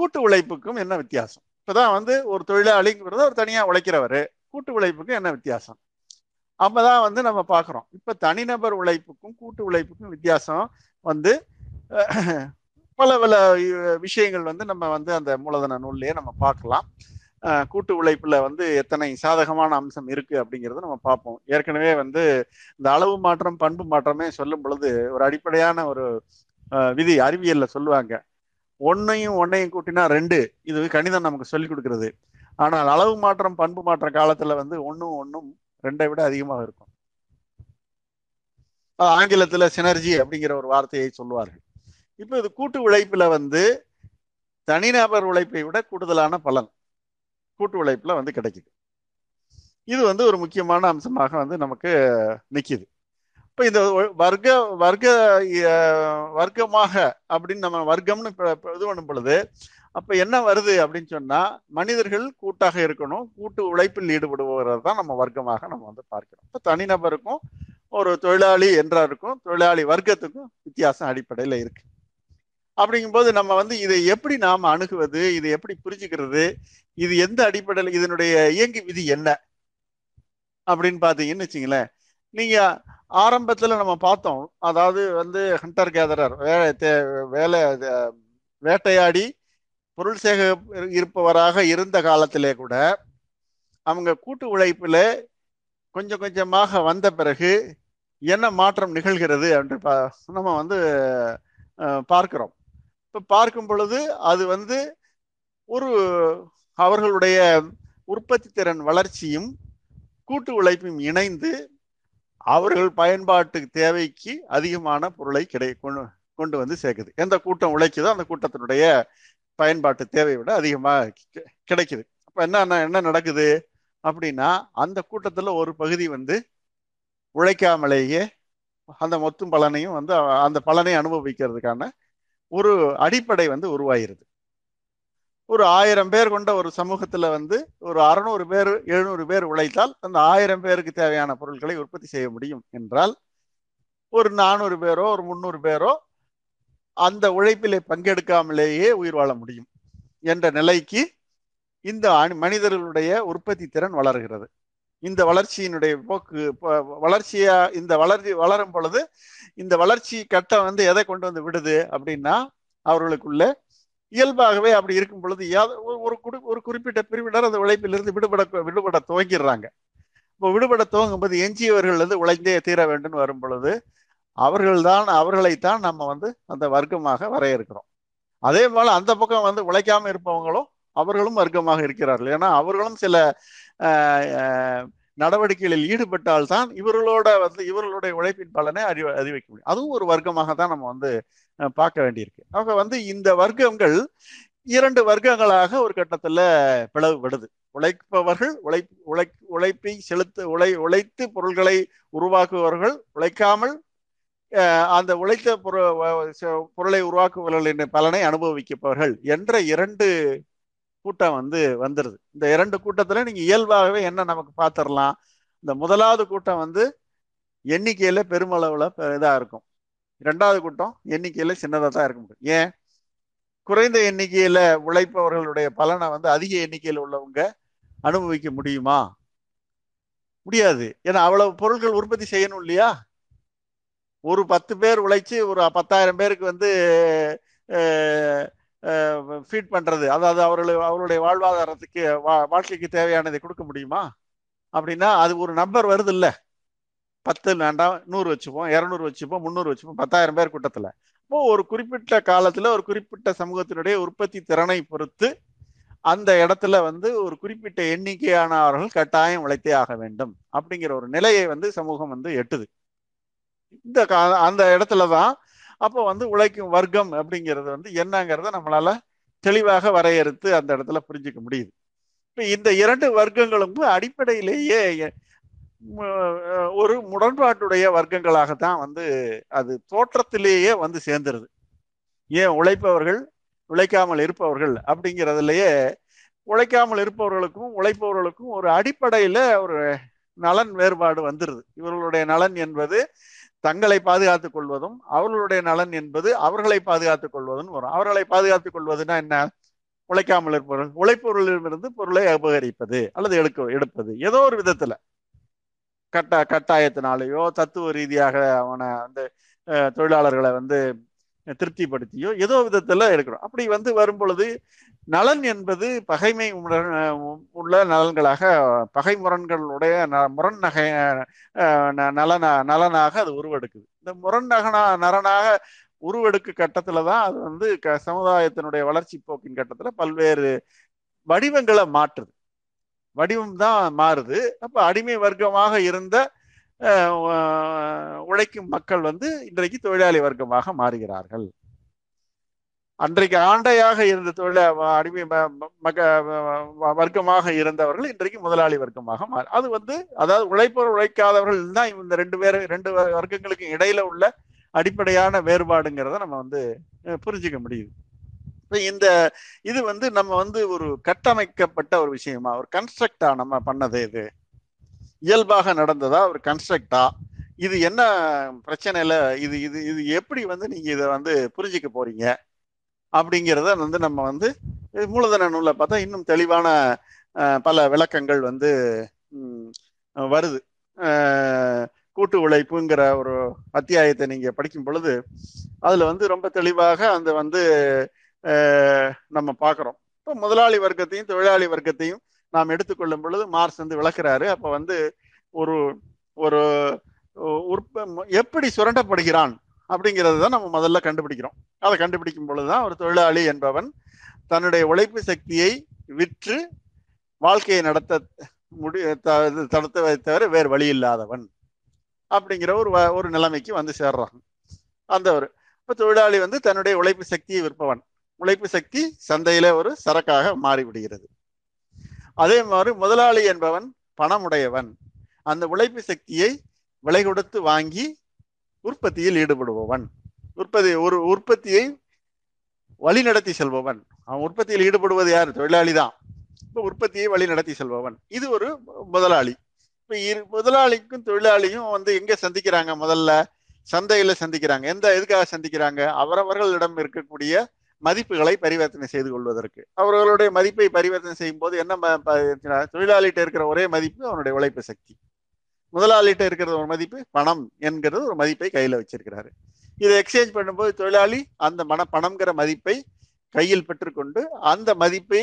கூட்டு உழைப்புக்கும் என்ன வித்தியாசம்? இப்போதான் வந்து ஒரு தொழிலாளிங்கிறது ஒரு தனியாக உழைக்கிறவர், கூட்டு உழைப்புக்கும் என்ன வித்தியாசம் அப்போதான் வந்து நம்ம பார்க்குறோம். இப்போ தனிநபர் உழைப்புக்கும் கூட்டு உழைப்புக்கும் வித்தியாசம் வந்து பல பல விஷயங்கள் வந்து நம்ம வந்து அந்த மூலதன நூல்லையே நம்ம பார்க்கலாம். கூட்டு உழைப்புல வந்து எத்தனை சாதகமான அம்சம் இருக்கு அப்படிங்கிறத நம்ம பார்ப்போம். ஏற்கனவே வந்து இந்த அளவு மாற்றம் பண்பு மாற்றமே சொல்லும் பொழுது ஒரு அடிப்படையான ஒரு விதி அறிவியல்ல சொல்லுவாங்க, ஒன்னையும் ஒன்னையும் கூட்டினா ரெண்டு. இது கணிதம் நமக்கு சொல்லிக் கொடுக்கறது. ஆனால் அளவு மாற்றம் பண்பு மாற்ற காலத்துல வந்து ஒன்னும் ஒன்னும் ரெண்டை விட அதிகமாக இருக்கும். ஆங்கிலத்துல சினர்ஜி அப்படிங்கிற ஒரு வார்த்தையை சொல்லுவார்கள். இப்போ இது கூட்டு உழைப்புல வந்து தனிநபர் உழைப்பை விட கூடுதலான பலன் கூட்டு உழைப்புல வந்து கிடைக்குது. இது வந்து ஒரு முக்கியமான அம்சமாக வந்து நமக்கு நிற்கிது. இப்போ இந்த வர்க்க வர்க்க வர்க்கமாக அப்படின்னு நம்ம வர்க்கம்னு இது பண்ணும் பொழுது அப்போ என்ன வருது அப்படின்னு சொன்னால், மனிதர்கள் கூட்டாக இருக்கணும், கூட்டு உழைப்பில் ஈடுபடுவது தான் நம்ம வர்க்கமாக நம்ம வந்து பார்க்கிறோம். இப்போ தனிநபருக்கும் ஒரு தொழிலாளி என்றாருக்கும் தொழிலாளி வர்க்கத்துக்கும் வித்தியாசம் அடிப்படையில் இருக்கு. அப்படிங்கும்போது நம்ம வந்து இதை எப்படி நாம் அணுகுவது, இதை எப்படி புரிஞ்சுக்கிறது, இது எந்த அடிப்படையில் இதனுடைய இயங்கு விதி என்ன அப்படின்னு பார்த்தீங்கன்னு வச்சுங்களேன். நீங்கள் ஆரம்பத்தில் நம்ம பார்த்தோம், அதாவது வந்து ஹண்டர் கேதரர் வேலை வேலை வேட்டையாடி பொருள் சேக இருப்பவராக இருந்த காலத்திலே கூட அவங்க கூட்டு உழைப்பில் கொஞ்சம் கொஞ்சமாக வந்த பிறகு என்ன மாற்றம் நிகழ்கிறது என்று பா நம்ம வந்து பார்க்கிறோம். இப்போ பார்க்கும் பொழுது அது வந்து ஒரு அவர்களுடைய உற்பத்தி திறன் வளர்ச்சியும் கூட்டு உழைப்பும் இணைந்து அவர்கள் பயன்பாட்டு தேவைக்கு அதிகமான பொருளை கிடை கொண்டு கொண்டு வந்து சேர்க்குது. எந்த கூட்டம் உழைக்குதோ அந்த கூட்டத்தினுடைய பயன்பாட்டு தேவையை விட அதிகமாக கிடைக்குது. அப்போ என்ன என்ன நடக்குது அப்படின்னா, அந்த கூட்டத்தில் ஒரு பகுதி வந்து உழைக்காமலேயே அந்த மொத்தம் பலனையும் வந்து அந்த பலனை அனுபவிக்கிறதுக்கான ஒரு அடிப்படை வந்து உருவாயிருது. ஒரு ஆயிரம் பேர் கொண்ட ஒரு சமூகத்துல வந்து ஒரு அறுநூறு பேர் எழுநூறு பேர் உழைத்தால் அந்த ஆயிரம் பேருக்கு தேவையான பொருட்களை உற்பத்தி செய்ய முடியும் என்றால், ஒரு நானூறு பேரோ ஒரு முந்நூறு பேரோ அந்த உழைப்பிலே பங்கெடுக்காமலேயே உயிர் வாழ முடியும் என்ற நிலைக்கு இந்த மனிதர்களுடைய உற்பத்தி திறன் வளர்கிறது. இந்த வளர்ச்சியினுடைய போக்கு வளர்ச்சியா இந்த வளர்ச்சி வளரும் பொழுது இந்த வளர்ச்சி கட்டம் வந்து எதை கொண்டு வந்து விடுது அப்படின்னா, அவர்களுக்குள்ள இயல்பாகவே அப்படி இருக்கும் பொழுது ஒரு குடி ஒரு குறிப்பிட்ட பிரிவினர் அந்த உழைப்பிலிருந்து விடுபட விடுபட துவங்கிடுறாங்க. இப்போ விடுபட துவங்கும்போது எஞ்சியவர்கள் வந்து உழைந்தே தீர வேண்டும் வரும் பொழுது அவர்கள்தான் அவர்களைத்தான் நம்ம வந்து அந்த வர்க்கமாக வரையறுக்கிறோம். அதே போல அந்த பக்கம் வந்து உழைக்காம இருப்பவங்களும் அவர்களும் வர்க்கமாக இருக்கிறார்கள். ஏன்னா அவர்களும் சில நடவடிக்கைகளில் ஈடுபட்டால்தான் இவர்களோட வந்து இவர்களுடைய உழைப்பின் பலனை அறி அறிவிக்க முடியும். அதுவும் ஒரு வர்க்கமாக தான் நம்ம வந்து பார்க்க வேண்டியிருக்கு. அவங்க வந்து இந்த வர்க்கங்கள் இரண்டு வர்க்கங்களாக ஒரு கட்டத்தில் பிளவுபடுது. உழைப்பவர்கள் உழைப் உழை உழைப்பை செலுத்து உழை உழைத்து பொருள்களை உருவாக்குபவர்கள், உழைக்காமல் அந்த உழைத்த பொரு பொருளை உருவாக்குபவர்களின் பலனை அனுபவிக்கப்பவர்கள் என்ற இரண்டு கூட்டம் வந்து வந்துடுது. இந்த இரண்டு கூட்டத்தில் நீங்கள் இயல்பாகவே என்ன நமக்கு பார்த்துடலாம், இந்த முதலாவது கூட்டம் வந்து எண்ணிக்கையில் பெருமளவில் இதாக இருக்கும், ரெண்டாவது கூட்டம் எண்ணிக்கையில் சின்னதாக தான் இருக்க முடியும். ஏன் குறைந்த எண்ணிக்கையில் உழைப்பவர்களுடைய பலனை வந்து அதிக எண்ணிக்கையில் உள்ளவங்க அனுபவிக்க முடியுமா? முடியாது. ஏன்னா அவ்வளவு பொருட்கள் உற்பத்தி செய்யணும் இல்லையா? ஒரு பத்து பேர் உழைச்சி ஒரு பத்தாயிரம் பேருக்கு வந்து ஃபீட் பண்ணுறது, அதாவது அவர்கள் அவருடைய வாழ்வாதாரத்துக்கு வா வாழ்க்கைக்கு தேவையானதை கொடுக்க முடியுமா? அப்படின்னா அது ஒரு நம்பர் வருது இல்லை, பத்து வேண்டாம் நூறு வச்சுப்போம், இரநூறு வச்சுப்போம், முந்நூறு வச்சுப்போம், பத்தாயிரம் பேர் கூட்டத்தில். இப்போது ஒரு குறிப்பிட்ட காலத்தில் ஒரு குறிப்பிட்ட சமூகத்தினுடைய உற்பத்தி திறனை பொறுத்து அந்த இடத்துல வந்து ஒரு குறிப்பிட்ட எண்ணிக்கையானவர்கள் கட்டாயம் உழைத்தே ஆக வேண்டும் அப்படிங்கிற ஒரு நிலையை வந்து சமூகம் வந்து எட்டுது. இந்த அந்த இடத்துலதான் அப்போ வந்து உழைக்கும் வர்க்கம் அப்படிங்கிறது வந்து என்னங்கிறத நம்மளால தெளிவாக வரையறுத்து அந்த இடத்துல புரிஞ்சுக்க முடியுது. இப்போ இந்த இரண்டு வர்க்கங்களும் அடிப்படையிலேயே ஒரு முரண்பாட்டுடைய வர்க்கங்களாகத்தான் வந்து அது தோற்றத்திலேயே வந்து சேர்ந்துருது. ஏன் உழைப்பவர்கள் உழைக்காமல் இருப்பவர்கள் அப்படிங்கிறதுலையே உழைக்காமல் இருப்பவர்களுக்கும் உழைப்பவர்களுக்கும் ஒரு அடிப்படையில ஒரு நலன் வேறுபாடு வந்துடுது. இவர்களுடைய நலன் என்பது தங்களை பாதுகாத்துக் கொள்வதும் அவர்களுடைய நலன் என்பது அவர்களை பாதுகாத்துக் கொள்வதும் வரும். அவர்களை பாதுகாத்துக் கொள்வதுன்னா என்ன? உழைக்காமல் இருப்பவர்கள் உழைப்பவர்களிடமிருந்து பொருளை அபகரிப்பது அல்லது எடுக்க எடுப்பது ஏதோ ஒரு விதத்துல கட்டா கட்டாயத்தினாலேயோ தத்துவ ரீதியாக அவனை வந்து தொழிலாளர்களை வந்து திருப்திப்படுத்தியோ ஏதோ விதத்துல இருக்கிறோம். அப்படி வந்து வரும் பொழுது நலன் என்பது பகைமை உள்ள நலன்களாக பகை முரண்களுடைய முரண் நகை நலனா நலனாக அது உருவெடுக்குது. இந்த முரண் நகனா நலனாக உருவெடுக்கு கட்டத்துல தான் அது வந்து க சமுதாயத்தினுடைய வளர்ச்சி போக்கின் கட்டத்துல பல்வேறு வடிவங்களை மாற்றுது. வடிவம் தான் மாறுது. அப்போ அடிமை வர்க்கமாக இருந்த உழைக்கும் மக்கள் வந்து இன்றைக்கு தொழிலாளி வர்க்கமாக மாறுகிறார்கள். அன்றைக்கு ஆண்டையாக இருந்த தொழில அடிமை வர்க்கமாக இருந்தவர்கள் இன்றைக்கு முதலாளி வர்க்கமாக மாறு. அது வந்து அதாவது உழைப்பவர் உழைக்காதவர்கள் தான் இந்த ரெண்டு பேரும் ரெண்டு வர்க்கங்களுக்கு இடையில உள்ள அடிப்படையான வேறுபாடுங்கிறத நம்ம வந்து புரிஞ்சுக்க முடியுது. இந்த இது வந்து நம்ம வந்து ஒரு கட்டமைக்கப்பட்ட ஒரு விஷயமா ஒரு கன்ஸ்ட்ரக்டா நம்ம பண்ணது இது இயல்பாக நடந்ததா ஒரு கன்ஸ்ட்ரக்டா இது என்ன பிரச்சனையில இது இது இது எப்படி வந்து நீங்க இதை வந்து புரிஞ்சிக்க போறீங்க அப்படிங்கிறத வந்து நம்ம வந்து மூலதன நூலில் பார்த்தா இன்னும் தெளிவான பல விளக்கங்கள் வந்து வருது. கூட்டு உழைப்புங்கிற ஒரு அத்தியாயத்தை நீங்க படிக்கும் பொழுது அதுல வந்து ரொம்ப தெளிவாக அந்த வந்து நம்ம பார்க்குறோம். இப்போ முதலாளி வர்க்கத்தையும் தொழிலாளி வர்க்கத்தையும் நாம் எடுத்துக்கொள்ளும் பொழுது மார்க்ஸ் வந்து விளக்குறாரு. அப்போ வந்து ஒரு ஒரு உற்ப எப்படி சுரண்டப்படுகிறான் அப்படிங்கிறது தான் நம்ம முதல்ல கண்டுபிடிக்கிறோம். அதை கண்டுபிடிக்கும் பொழுது தான் ஒரு தொழிலாளி என்பவன் தன்னுடைய உழைப்பு சக்தியை விற்று வாழ்க்கையை நடத்த முடி தடுத்து வைத்தவரை வேறு வழி இல்லாதவன் அப்படிங்கிற ஒரு ஒரு நிலைமைக்கு வந்து சேர்றாங்க. அந்த ஒரு இப்போ தொழிலாளி வந்து தன்னுடைய உழைப்பு சக்தியை விற்பவன். உழைப்பு சக்தி சந்தையில ஒரு சரக்காக மாறிவிடுகிறது. அதே மாதிரி முதலாளி என்பவன் பணமுடையவன். அந்த உழைப்பு சக்தியை விலை கொடுத்து வாங்கி உற்பத்தியில் ஈடுபடுபவன். உற்பத்தி ஒரு உற்பத்தியை வழிநடத்தி செல்பவன். அவன் உற்பத்தியில் ஈடுபடுவது யார்? தொழிலாளி தான். இப்போ உற்பத்தியை வழிநடத்தி செல்பவன் இது ஒரு முதலாளி. இப்போ இரு முதலாளிக்கும் தொழிலாளியும் வந்து எங்க சந்திக்கிறாங்க? முதல்ல சந்தையில சந்திக்கிறாங்க. எந்த எதுக்காக சந்திக்கிறாங்க? அவரவர்களிடம் இருக்கக்கூடிய மதிப்புகளை பரிவர்த்தனை செய்து கொள்வதற்கு. அவர்களுடைய மதிப்பை பரிவர்த்தனை செய்யும் போது என்ன தொழிலாளிகிட்ட இருக்கிற ஒரே மதிப்பு அவனுடைய உழைப்பு சக்தி. முதலாளிகிட்ட இருக்கிற ஒரு மதிப்பு பணம் என்கிறது ஒரு மதிப்பை கையில வச்சிருக்கிறாரு. இதை எக்ஸ்சேஞ்ச் பண்ணும்போது தொழிலாளி அந்த மன பணம்ங்கிற மதிப்பை கையில் பெற்றுக்கொண்டு அந்த மதிப்பை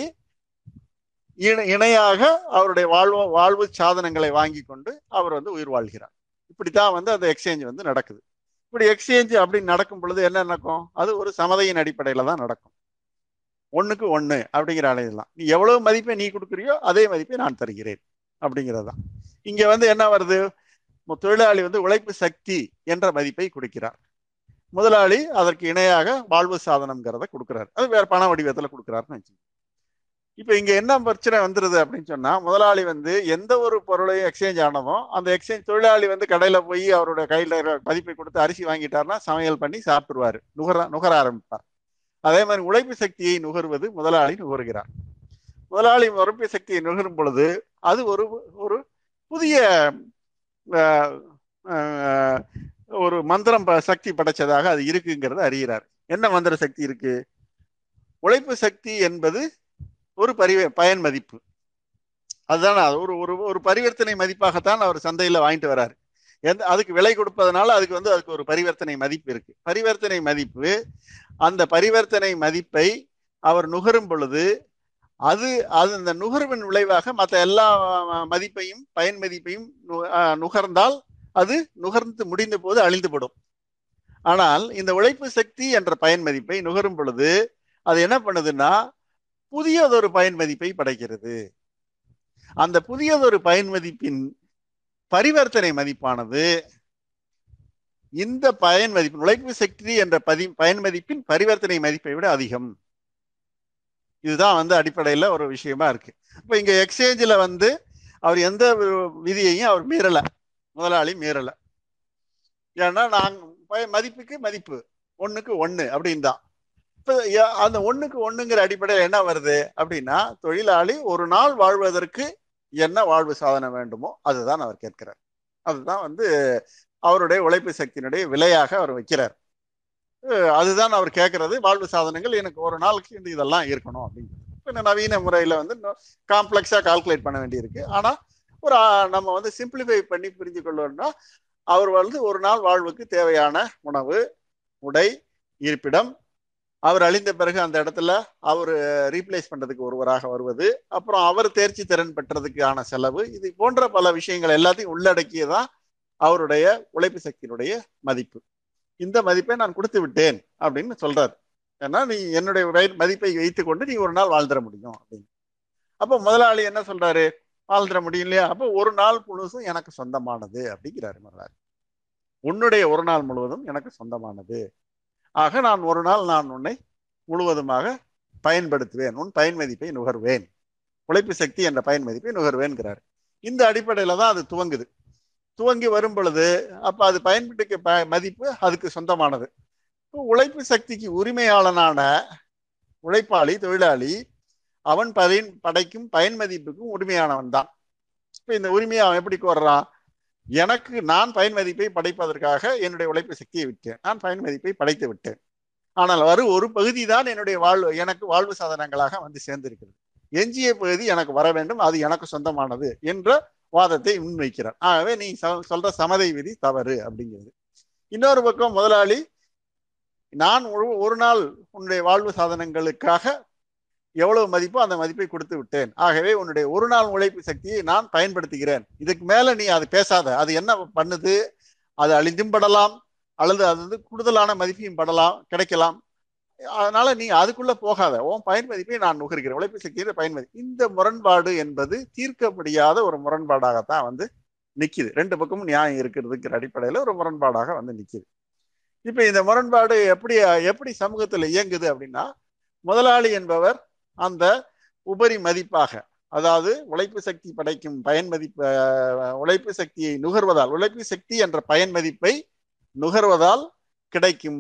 இணை இணையாக அவருடைய வாழ்வு வாழ்வு சாதனங்களை வாங்கி கொண்டு அவர் வந்து உயிர் வாழ்கிறார். இப்படித்தான் வந்து அந்த எக்ஸ்சேஞ்ச் வந்து நடக்குது. இப்படி எக்ஸ்சேஞ்சு அப்படின்னு நடக்கும் பொழுது என்ன நடக்கும்? அது ஒரு சமதையின் அடிப்படையில தான் நடக்கும். ஒண்ணுக்கு ஒண்ணு அப்படிங்கிற அடையலாம். நீ எவ்வளவு மதிப்பை நீ கொடுக்குறியோ அதே மதிப்பை நான் தருகிறேன் அப்படிங்கிறதான். இங்க வந்து என்ன வருது? தொழிலாளி வந்து உழைப்பு சக்தி என்ற மதிப்பை கொடுக்கிறார். முதலாளி அதற்கு இணையாக வாழ்வு சாதனம்ங்கிறத கொடுக்குறாரு. அது வேற பண வடிவத்துல கொடுக்குறாருன்னு வச்சுக்கோங்க. இப்ப இங்க என்ன பிரச்சனை வந்துருது அப்படின்னு சொன்னா, முதலாளி வந்து எந்த ஒரு பொருளையும் எக்ஸ்சேஞ்ச் ஆனதோ அந்த எக்ஸ்சேஞ்ச் தொழிலாளி வந்து கடையில போய் அவருடைய கையில மதிப்பை கொடுத்து அரிசி வாங்கிட்டாருன்னா சமையல் பண்ணி சாப்பிடுவாரு, நுகர நுகர ஆரம்பிப்பார். அதே மாதிரி உழைப்பு சக்தியை நுகர்வது முதலாளி நுகர்கிறார். முதலாளி உழைப்பு சக்தியை நுகரும் பொழுது அது ஒரு ஒரு புதிய ஒரு மந்திரம் சக்தி படைச்சதாக அது இருக்குங்கிறத அறிகிறார். என்ன மந்திர சக்தி இருக்கு? உழைப்பு சக்தி என்பது ஒரு பரிவ பயன் மதிப்பு. அதுதான் ஒரு ஒரு பரிவர்த்தனை மதிப்பாகத்தான் அவர் சந்தையில வாங்கிட்டு வர்றாரு. எந்த அதுக்கு விலை கொடுப்பதனால அதுக்கு வந்து அதுக்கு ஒரு பரிவர்த்தனை மதிப்பு இருக்கு. பரிவர்த்தனை மதிப்பு அந்த பரிவர்த்தனை மதிப்பை அவர் நுகரும் பொழுது அது அது அந்த நுகர்வின் விளைவாக மற்ற எல்லா மதிப்பையும் பயன் மதிப்பையும் நுகர்ந்தால் அது நுகர்ந்து முடிந்த போது அழிந்துபடும். ஆனால் இந்த உழைப்பு சக்தி என்ற பயன் மதிப்பை நுகரும் பொழுது அது என்ன பண்ணுதுன்னா புதியதொரு பயன் மதிப்பை படைக்கிறது. அந்த புதியதொரு பயன் மதிப்பின் பரிவர்த்தனை மதிப்பானது இந்த பயன் மதிப்பு உழைப்பு சக்தி என்ற பதி பயன் மதிப்பின் பரிவர்த்தனை மதிப்பை விட அதிகம். இதுதான் வந்து அடிப்படையில் ஒரு விஷயமா இருக்கு. இப்போ இங்க எக்ஸ்சேஞ்சில் வந்து அவர் எந்த விதியையும் அவர் மீறலை, முதலாளி மீறலை. ஏன்னா நாங்கள் மதிப்புக்கு மதிப்பு ஒன்றுக்கு ஒன்று அப்படின்னு தான். இப்போ அந்த ஒன்றுக்கு ஒன்றுங்கிற அடிப்படையில் என்ன வருது அப்படின்னா, தொழிலாளி ஒரு நாள் வாழ்வதற்கு என்ன வாழ்வு சாதனை வேண்டுமோ அதுதான் அவர் கேட்கிறார். அதுதான் வந்து அவருடைய உழைப்பு சக்தியினுடைய விலையாக அவர் வைக்கிறார். அதுதான் அவர் கேட்கறது, வாழ்வு சாதனங்கள் எனக்கு ஒரு நாளுக்கு இந்த இதெல்லாம் இருக்கணும் அப்படிங்கிறது. இப்போ நவீன முறையில் வந்து காம்ப்ளெக்ஸாக கால்குலேட் பண்ண வேண்டியிருக்கு. ஆனால் ஒரு நம்ம வந்து சிம்பிளிஃபை பண்ணி புரிஞ்சு கொள்ளணும்னா, அவர் வந்து ஒரு நாள் வாழ்வுக்கு தேவையான உணவு, உடை, இருப்பிடம், அவர் அழிந்த பிறகு அந்த இடத்துல அவர் ரீப்ளேஸ் பண்ணுறதுக்கு ஒருவராக வருவது, அப்புறம் அவர் தேர்ச்சி திறன் பெற்றதுக்கான செலவு, இது போன்ற பல விஷயங்கள் எல்லாத்தையும் உள்ளடக்கியதான் அவருடைய உழைப்பு சக்தியினுடைய மதிப்பு. இந்த மதிப்பை நான் கொடுத்து விட்டேன் அப்படின்னு சொல்றாரு. ஏன்னா நீ என்னுடைய மதிப்பை வைத்து கொண்டு நீ ஒரு நாள் வாழ்ந்துட முடியும் அப்படின்னு. அப்போ முதலாளி என்ன சொல்றாரு, வாழ்ந்துட முடியும் இல்லையா, அப்போ ஒரு நாள் முழுவதும் எனக்கு சொந்தமானது அப்படிங்கிறாரு முதலாளி. உன்னுடைய ஒரு நாள் முழுவதும் எனக்கு சொந்தமானது, ஆக நான் ஒரு நாள் நான் உன்னை முழுவதுமாக பயன்படுத்துவேன், உன் பயன் மதிப்பை நுகர்வேன், உழைப்பு சக்தி என்ற பயன் மதிப்பை நுகர்வேன்கிறாரு. இந்த அடிப்படையில தான் அது துவங்குது. துவங்கி வரும் பொழுது அப்போ அது பயன்படுத்திக்க ப மதிப்பு அதுக்கு சொந்தமானது. இப்போ உழைப்பு சக்திக்கு உரிமையாளனான உழைப்பாளி தொழிலாளி அவன் பயன் படைக்கும் பயன் மதிப்புக்கும் உரிமையானவன் தான். இப்போ இந்த உரிமையை அவன் எப்படி கோர்றான், எனக்கு நான் பயன் மதிப்பை படைப்பதற்காக என்னுடைய உழைப்பு சக்தியை விட்டேன், நான் பயன் மதிப்பை படைத்து விட்டேன், ஆனால் வரும் ஒரு பகுதி தான் என்னுடைய வாழ்வு எனக்கு வாழ்வு சாதனங்களாக வந்து சேர்ந்திருக்கிறது, எஞ்சிய பகுதி எனக்கு வர வேண்டும், அது எனக்கு சொந்தமானது என்ற வாதத்தை முன்வைக்கிறார். ஆகவே நீ சொல்ற சமதை விதி தவறு அப்படிங்கிறது. இன்னொரு பக்கம் முதலாளி நான் ஒரு நாள் உன்னுடைய வாழ்வு சாதனங்களுக்காக எவ்வளவு மதிப்போ அந்த மதிப்பை கொடுத்து விட்டேன், ஆகவே உன்னுடைய ஒரு நாள் உழைப்பு சக்தியை நான் பயன்படுத்துகிறேன், இதுக்கு மேல நீ அது பேசாத, அது என்ன பண்ணுது, அது அழிந்தும் படலாம் அல்லது அது வந்து கூடுதலான மதிப்பையும் படலாம் கிடைக்கலாம், அதனால நீ அதுக்குள்ள போகாத, உன் பயன் மதிப்பை நான் நுகர்கிறேன், உழைப்பு சக்தியை பயன்படுத்தி. இந்த முரண்பாடு என்பது தீர்க்க முடியாத ஒரு முரண்பாடாகத்தான் வந்து நிற்கிது. ரெண்டு பக்கமும் நியாயம் இருக்கிறதுங்கிற அடிப்படையில் ஒரு முரண்பாடாக வந்து நிற்கிது. இப்போ இந்த முரண்பாடு எப்படி எப்படி சமூகத்தில் இயங்குது அப்படின்னா, முதலாளி என்பவர் அந்த உபரி மதிப்பாக, அதாவது உழைப்பு சக்தி படைக்கும் பயன் மதிப்பு, உழைப்பு சக்தியை நுகர்வதால், உழைப்பு சக்தி என்ற பயன் மதிப்பை நுகர்வதால் கிடைக்கும்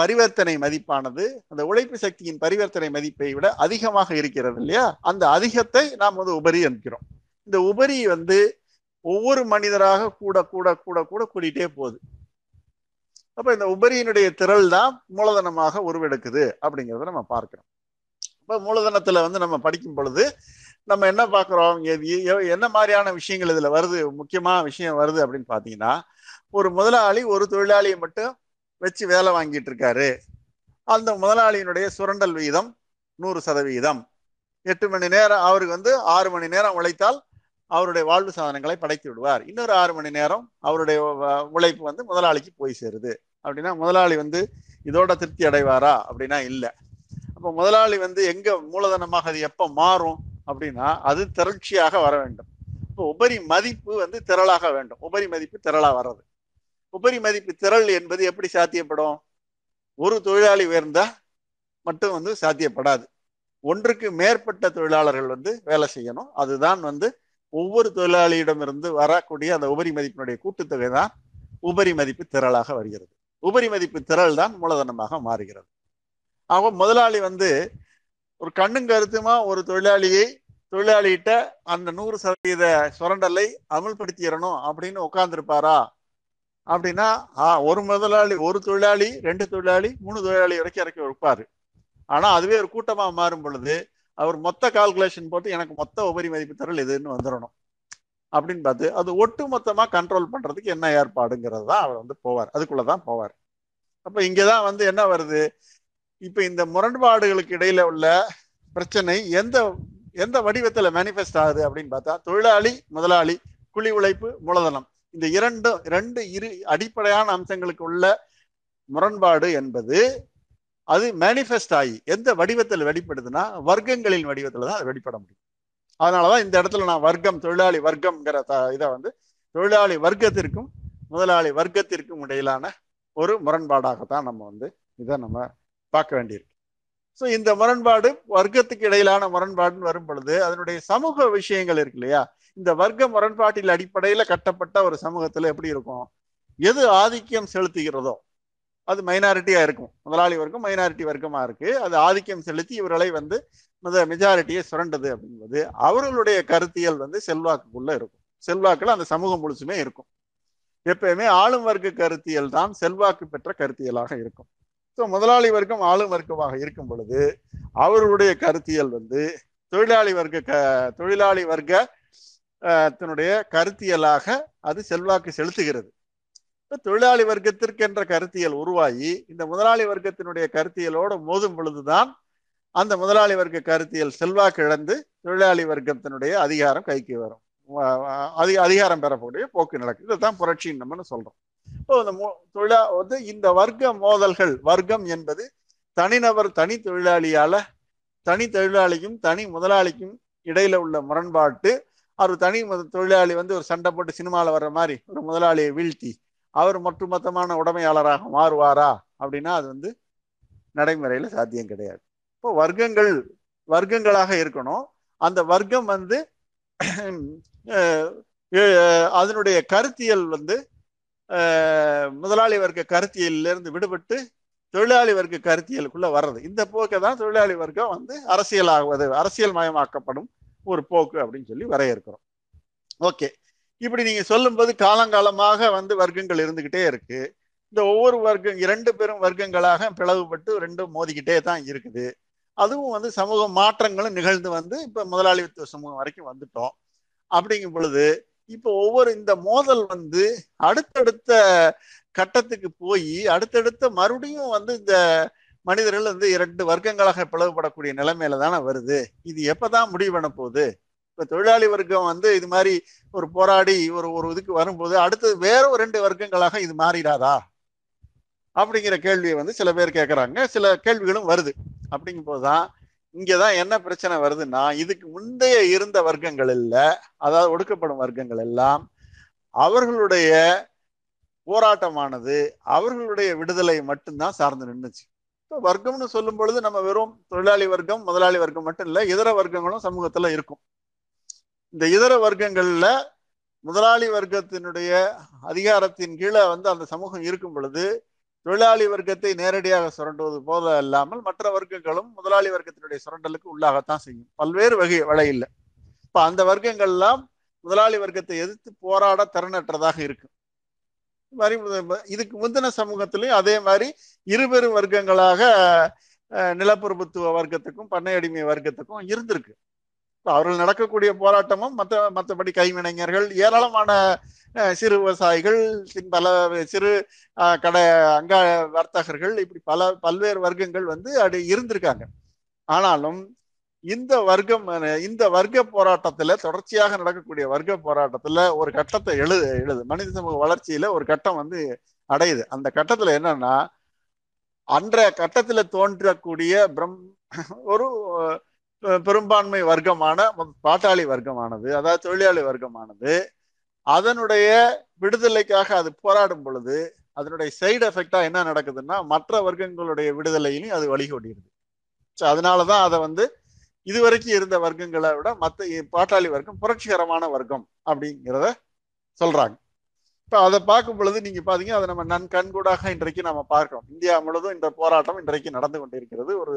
பரிவர்த்தனை மதிப்பானது அந்த உழைப்பு சக்தியின் பரிவர்த்தனை மதிப்பை விட அதிகமாக இருக்கிறது இல்லையா, அந்த அதிகத்தை நாம் வந்து உபரி என்கிறோம். இந்த உபரி வந்து ஒவ்வொரு மனிதராக கூட கூட கூட கூட கூடிட்டே போகுது. அப்போ இந்த உபரியினுடைய திரள் தான் மூலதனமாக உருவெடுக்குது அப்படிங்கிறத நம்ம பார்க்கிறோம். இப்போ மூலதனத்தில் வந்து நம்ம படிக்கும் பொழுது நம்ம என்ன பார்க்குறோம், என்ன மாதிரியான விஷயங்கள் இதில் வருது, முக்கியமான விஷயம் வருது அப்படின்னு பார்த்தீங்கன்னா, ஒரு முதலாளி ஒரு தொழிலாளியை மட்டும் வச்சு வேலை வாங்கிட்டு இருக்காரு, அந்த முதலாளியினுடைய சுரண்டல் விகிதம் நூறு சதவிகிதம், எட்டு மணி நேரம் அவருக்கு வந்து ஆறு மணி நேரம் உழைத்தால் அவருடைய வாழ்வு சாதனங்களை படைத்து விடுவார், இன்னொரு ஆறு மணி நேரம் அவருடைய உழைப்பு வந்து முதலாளிக்கு போய் சேருது அப்படின்னா முதலாளி வந்து இதோட திருப்தி அடைவாரா அப்படின்னா இல்லை. அப்போ முதலாளி வந்து எங்க மூலதனமாக அது எப்போ மாறும் அப்படின்னா அது திரட்சியாக வர வேண்டும். இப்போ உபரி மதிப்பு வந்து திரளாக வேண்டும், உபரி மதிப்பு திரளாக வர்றது. உபரி மதிப்பு திரள் என்பது எப்படி சாத்தியப்படும், ஒரு தொழிலாளி உயர்ந்தா மட்டும் வந்து சாத்தியப்படாது, ஒன்றுக்கு மேற்பட்ட தொழிலாளர்கள் வந்து வேலை செய்யணும், அதுதான் வந்து ஒவ்வொரு தொழிலாளியிடமிருந்து வரக்கூடிய அந்த உபரி மதிப்பினுடைய கூட்டுத்தொகை தான் உபரி மதிப்பு திரளாக வருகிறது, உபரி மதிப்பு திரள் தான் மூலதனமாக மாறுகிறது. ஆக முதலாளி வந்து ஒரு கண்ணும் கருத்துமா ஒரு தொழிலாளியை தொழிலாளிகிட்ட அந்த நூறு சதவீத சுரண்டலை அமல்படுத்திடணும் அப்படின்னு உட்கார்ந்துருப்பாரா அப்படின்னா ஒரு முதலாளி ஒரு தொழிலாளி ரெண்டு தொழிலாளி மூணு தொழிலாளி வரைக்கும் இறக்கி வைப்பாரு. ஆனா அதுவே ஒரு கூட்டமா மாறும் பொழுது அவர் மொத்த கால்குலேஷன் போட்டு எனக்கு மொத்த உபரி மதிப்பு திரள் எதுன்னு வந்துடணும் அப்படின்னு பார்த்து அது ஒட்டு மொத்தமா கண்ட்ரோல் பண்றதுக்கு என்ன ஏற்பாடுங்கிறது தான் அவர் வந்து போவார், அதுக்குள்ளதான் போவார். அப்ப இங்கதான் வந்து என்ன வருது, இப்ப இந்த முரண்பாடுகளுக்கு இடையில உள்ள பிரச்சனை எந்த எந்த வடிவத்துல மேனிஃபெஸ்ட் ஆகுது அப்படின்னு பார்த்தா, தொழிலாளி முதலாளி குழி உழைப்பு மூலதனம் இந்த இரண்டும் ரெண்டு இரு அடிப்படையான அம்சங்களுக்கு உள்ள முரண்பாடு என்பது அது மேனிஃபெஸ்ட் ஆகி எந்த வடிவத்தில் வெளிப்படுதுன்னா வர்க்கங்களின் வடிவத்தில் தான் அது வெளிப்பட முடியும். அதனாலதான் இந்த இடத்துல நான் வர்க்கம் தொழிலாளி வர்க்கம்ங்கிற த இதை வந்து தொழிலாளி வர்க்கத்திற்கும் முதலாளி வர்க்கத்திற்கும் இடையிலான ஒரு முரண்பாடாகத்தான் நம்ம வந்து இதை நம்ம பார்க்க வேண்டியிருக்கு. ஸோ இந்த முரண்பாடு வர்க்கத்துக்கு இடையிலான முரண்பாடுன்னு வரும் பொழுது அதனுடைய சமூக விஷயங்கள் இருக்கு இல்லையா? இந்த வர்க்க முரண்பாட்டில் அடிப்படையில் கட்டப்பட்ட ஒரு சமூகத்தில் எப்படி இருக்கும்? எது ஆதிக்கம் செலுத்துகிறதோ அது மைனாரிட்டியாக இருக்கும். முதலாளி வர்க்கம் மைனாரிட்டி வர்க்கமாக இருக்குது. அது ஆதிக்கம் செலுத்தி இவர்களை வந்து அந்த மெஜாரிட்டியை சுரண்டது அப்படிங்கிறது அவர்களுடைய கருத்தியல் வந்து செல்வாக்குக்குள்ளே இருக்கும். செல்வாக்கில் அந்த சமூகம் முழுசுமே இருக்கும். எப்பயுமே ஆளும் வர்க்க கருத்தியல் தான் செல்வாக்கு பெற்ற கருத்தியலாக இருக்கும். ஸோ முதலாளி வர்க்கம் ஆளும் வர்க்கமாக இருக்கும் பொழுது அவர்களுடைய கருத்தியல் வந்து தொழிலாளி வர்க்க க தொழிலாளி வர்க்கத்தினுடைய கருத்தியலாக அது செல்வாக்கு செலுத்துகிறது. இப்போ தொழிலாளி வர்க்கத்திற்கென்ற கருத்தியல் உருவாகி இந்த முதலாளி வர்க்கத்தினுடைய கருத்தியலோடு மோதும் பொழுதுதான் அந்த முதலாளி வர்க்க கருத்தியல் செல்வாக்கு இழந்து தொழிலாளி வர்க்கத்தினுடைய அதிகாரம் கைக்கு வரும், அதிக அதிகாரம் பெறக்கூடிய போக்கு நடக்குது. இதுதான் புரட்சியின் நம்மன்னு சொல்றோம். இப்போ இந்த தொழிலா வந்து இந்த வர்க்க மோதல்கள், வர்க்கம் என்பது தனிநபர் தனி தொழிலாளியால தனி தொழிலாளிக்கும் தனி முதலாளிக்கும் இடையில உள்ள முரண்பாட்டு. அவர் தனி தொழிலாளி வந்து ஒரு சண்டை போட்டு சினிமாவில் வர்ற மாதிரி ஒரு முதலாளியை வீழ்த்தி அவர் ஒட்டுமொத்தமான உடைமையாளராக மாறுவாரா அப்படின்னா அது வந்து நடைமுறையில சாத்தியம் கிடையாது. இப்போ வர்க்கங்கள் வர்க்கங்களாக இருக்கணும். அந்த வர்க்கம் வந்து அதனுடைய கருத்தியல் வந்து முதலாளி வர்க்க கருத்தியலிருந்து விடுபட்டு தொழிலாளி வர்க்க கருத்தியலுக்குள்ள வர்றது. இந்த போக்கை தான் தொழிலாளி வர்க்கம் வந்து அரசியலாகுவது, அரசியல் மயமாக்கப்படும் ஒரு போக்கு அப்படின்னு சொல்லி வரையறுக்கிறோம். ஓகே, இப்படி நீங்க சொல்லும்போது காலங்காலமாக வந்து வர்க்கங்கள் இருந்துகிட்டே இருக்கு. இந்த ஒவ்வொரு வர்க்கம் இரண்டு பெரும் வர்க்கங்களாக பிளவுபட்டு ரெண்டும் மோதிக்கிட்டே தான் இருக்குது. அதுவும் வந்து சமூக மாற்றங்களும் நிகழ்ந்து வந்து இப்போ முதலாளித்துவ சமூகம் வரைக்கும் வந்துட்டோம். அப்படிங்கும் பொழுது இப்போ ஒவ்வொரு இந்த மோதல் வந்து அடுத்தடுத்த கட்டத்துக்கு போய் அடுத்தடுத்த மறுபடியும் வந்து இந்த மனிதர்கள் வந்து இரண்டு வர்க்கங்களாக பிளவுபடக்கூடிய நிலைமையில தானே வருது. இது எப்போதான் முடிவு பண்ண போகுது? இப்போ தொழிலாளி வர்க்கம் வந்து இது மாதிரி ஒரு போராடி ஒரு ஒரு இதுக்கு வரும்போது அடுத்தது வேற ஒரு ரெண்டு வர்க்கங்களாக இது மாறிடாதா அப்படிங்கிற கேள்வியை வந்து சில பேர் கேட்குறாங்க, சில கேள்விகளும் வருது. அப்படிங்கும் போதுதான் இங்கதான் என்ன பிரச்சனை வருதுன்னா, இதுக்கு முந்தைய இருந்த வர்க்கங்கள் இல்லை, அதாவது ஒடுக்கப்படும் வர்க்கங்கள் எல்லாம் அவர்களுடைய போராட்டமானது அவர்களுடைய விடுதலை மட்டும்தான் சார்ந்து நின்றுச்சு. இப்போ வர்க்கம்னு சொல்லும் பொழுது நம்ம வெறும் தொழிலாளி வர்க்கம் முதலாளி வர்க்கம் மட்டும் இல்லை, இதர வர்க்கங்களும் சமூகத்துல இருக்கும். இந்த இதர வர்க்கங்கள்ல முதலாளி வர்க்கத்தினுடைய அதிகாரத்தின் கீழே வந்து அந்த சமூகம் இருக்கும் பொழுது தொழிலாளி வர்க்கத்தை நேரடியாக சுரண்டுவது போல அல்லாமல் மற்ற வர்க்கங்களும் முதலாளி வர்க்கத்தினுடைய சுரண்டலுக்கு உள்ளாகத்தான் செய்யும், பல்வேறு வகை வழியில். இப்போ அந்த வர்க்கங்கள்லாம் முதலாளி வர்க்கத்தை எதிர்த்து போராட திறனற்றதாக இருக்கு. இது மாதிரி இதுக்கு முந்தின சமூகத்திலையும் அதே மாதிரி இருபெரும் வர்க்கங்களாக நிலப்பிரபுத்துவ வர்க்கத்துக்கும் பண்ணையடிமை வர்க்கத்துக்கும் இருந்திருக்கு. இப்போ அவர்கள் நடக்கக்கூடிய போராட்டமும் மற்ற மற்றபடி கைவினைஞர்கள், ஏராளமான சிறு விவசாயிகள், பல சிறு கடை அங்க வர்த்தகர்கள், இப்படி பல பல்வேறு வர்க்கங்கள் வந்து அப்படி இருந்திருக்காங்க. ஆனாலும் இந்த வர்க்கம் இந்த வர்க்க போராட்டத்துல தொடர்ச்சியாக நடக்கக்கூடிய வர்க்க போராட்டத்துல ஒரு கட்டத்தை எழுது எழுது மனித சமூக வளர்ச்சியில ஒரு கட்டம் வந்து அடையுது. அந்த கட்டத்துல என்னன்னா, அன்றைய கட்டத்துல தோன்றக்கூடிய பிரம் ஒரு பெரும்பான்மை வர்க்கமான பாட்டாளி வர்க்கமானது, அதாவது தொழிலாளி வர்க்கமானது அதனுடைய விடுதலைக்காக அது போராடும் பொழுது அதனுடைய சைடு எஃபெக்டா என்ன நடக்குதுன்னா மற்ற வர்க்கங்களுடைய விடுதலையிலையும் அது வழிகோடிடுது. ஸோ அதனாலதான் அதை வந்து இதுவரைக்கும் இருந்த வர்க்கங்களை விட மற்ற பாட்டாளி வர்க்கம் புரட்சிகரமான வர்க்கம் அப்படிங்கிறத சொல்றாங்க. இப்போ அதை பார்க்கும் பொழுது நீங்க பாத்தீங்கன்னா அதை நம்ம நன் கண்கூடாக இன்றைக்கு நம்ம பார்க்கிறோம். இந்தியா முழுவதும் இந்த போராட்டம் இன்றைக்கு நடந்து கொண்டிருக்கிறது. ஒரு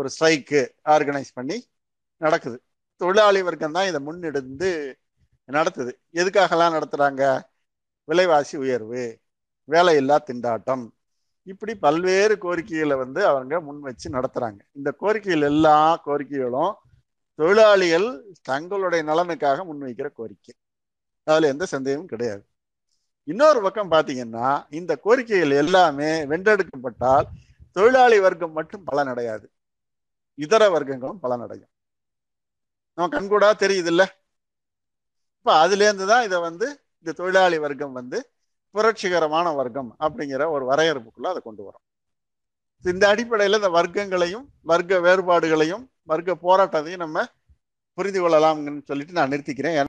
ஒரு ஸ்ட்ரைக்கு ஆர்கனைஸ் பண்ணி நடக்குது. தொழிலாளி வர்க்கம் தான் இதை முன்னெடுந்து நடத்துது. எதுக்காகலாம் நடத்துறாங்க? விலைவாசி உயர்வு, வேலையில்லா திண்டாட்டம், இப்படி பல்வேறு கோரிக்கைகளை வந்து அவங்க முன் வச்சு நடத்துறாங்க. இந்த கோரிக்கைகள் எல்லா கோரிக்கைகளும் தொழிலாளிகள் தங்களுடைய நலனுக்காக முன்வைக்கிற கோரிக்கை, அதில் எந்த சந்தேகமும் கிடையாது. இன்னொரு பக்கம் பார்த்தீங்கன்னா இந்த கோரிக்கைகள் எல்லாமே வென்றெடுக்கப்பட்டால் தொழிலாளி வர்க்கம் மட்டும் பலனடையாது, இதர வர்க்கங்களும் பலனடையும். நம்ம கண்கூடா தெரியுது இல்லை? இப்போ அதுலேருந்து தான் இதை வந்து இந்த தொழிலாளி வர்க்கம் வந்து புரட்சிகரமான வர்க்கம் அப்படிங்கிற ஒரு வரையறுப்புக்குள்ள அதை கொண்டு வரும். இந்த அடிப்படையில் இந்த வர்க்கங்களையும் வர்க்க வேறுபாடுகளையும் வர்க்க போராட்டத்தையும் நம்ம புரிந்து கொள்ளலாம்னு சொல்லிட்டு நான் நிறுத்திக்கிறேன்.